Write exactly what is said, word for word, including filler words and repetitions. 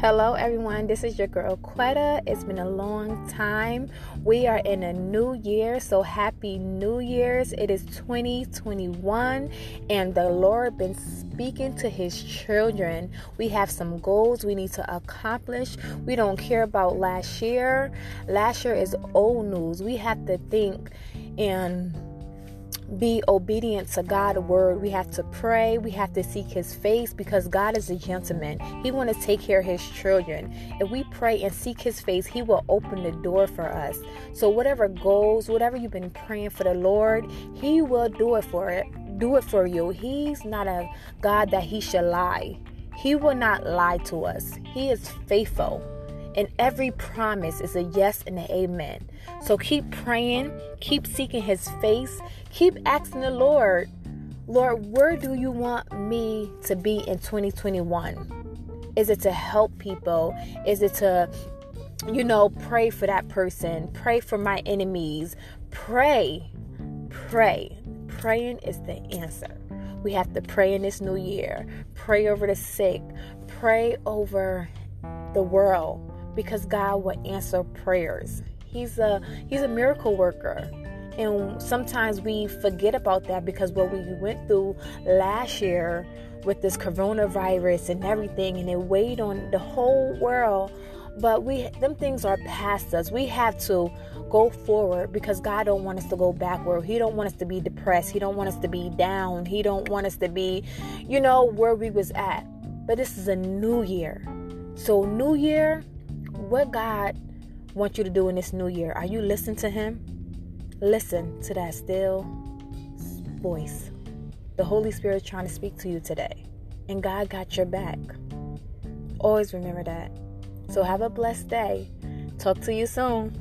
Hello everyone, this is your girl Quetta. It's been a long time. We are in a new year, so happy New Year's. It is twenty twenty-one and the Lord been speaking to his children. We have some goals we need to accomplish. We don't care about last year. Last year is old news. We have to think and be obedient to God's word. We have to pray. We have to seek his face because God is a gentleman. He wants to take care of his children. If we pray and seek his face, he will open the door for us. So whatever goals, whatever you've been praying for the Lord, he will do it for it. Do it for you. He's not a God that he should lie. He will not lie to us. He is faithful. And every promise is a yes and an amen. So keep praying, keep seeking his face, keep asking the Lord, Lord, where do you want me to be in twenty twenty-one? Is it to help people? Is it to, you know, pray for that person? Pray for my enemies. Pray, pray. Praying is the answer. We have to pray in this new year. Pray over the sick. Pray over the world. Because God will answer prayers. He's a He's a miracle worker. And sometimes we forget about that because what we went through last year with this coronavirus and everything, and it weighed on the whole world. But we them things are past us. We have to go forward because God don't want us to go backward. He don't want us to be depressed. He don't want us to be down. He don't want us to be, you know, where we was at. But this is a new year. So new year, what God wants you to do in this new year? Are you listening to him? Listen to that still voice. The Holy Spirit trying to speak to you today. And God got your back. Always remember that. So have a blessed day. Talk to you soon.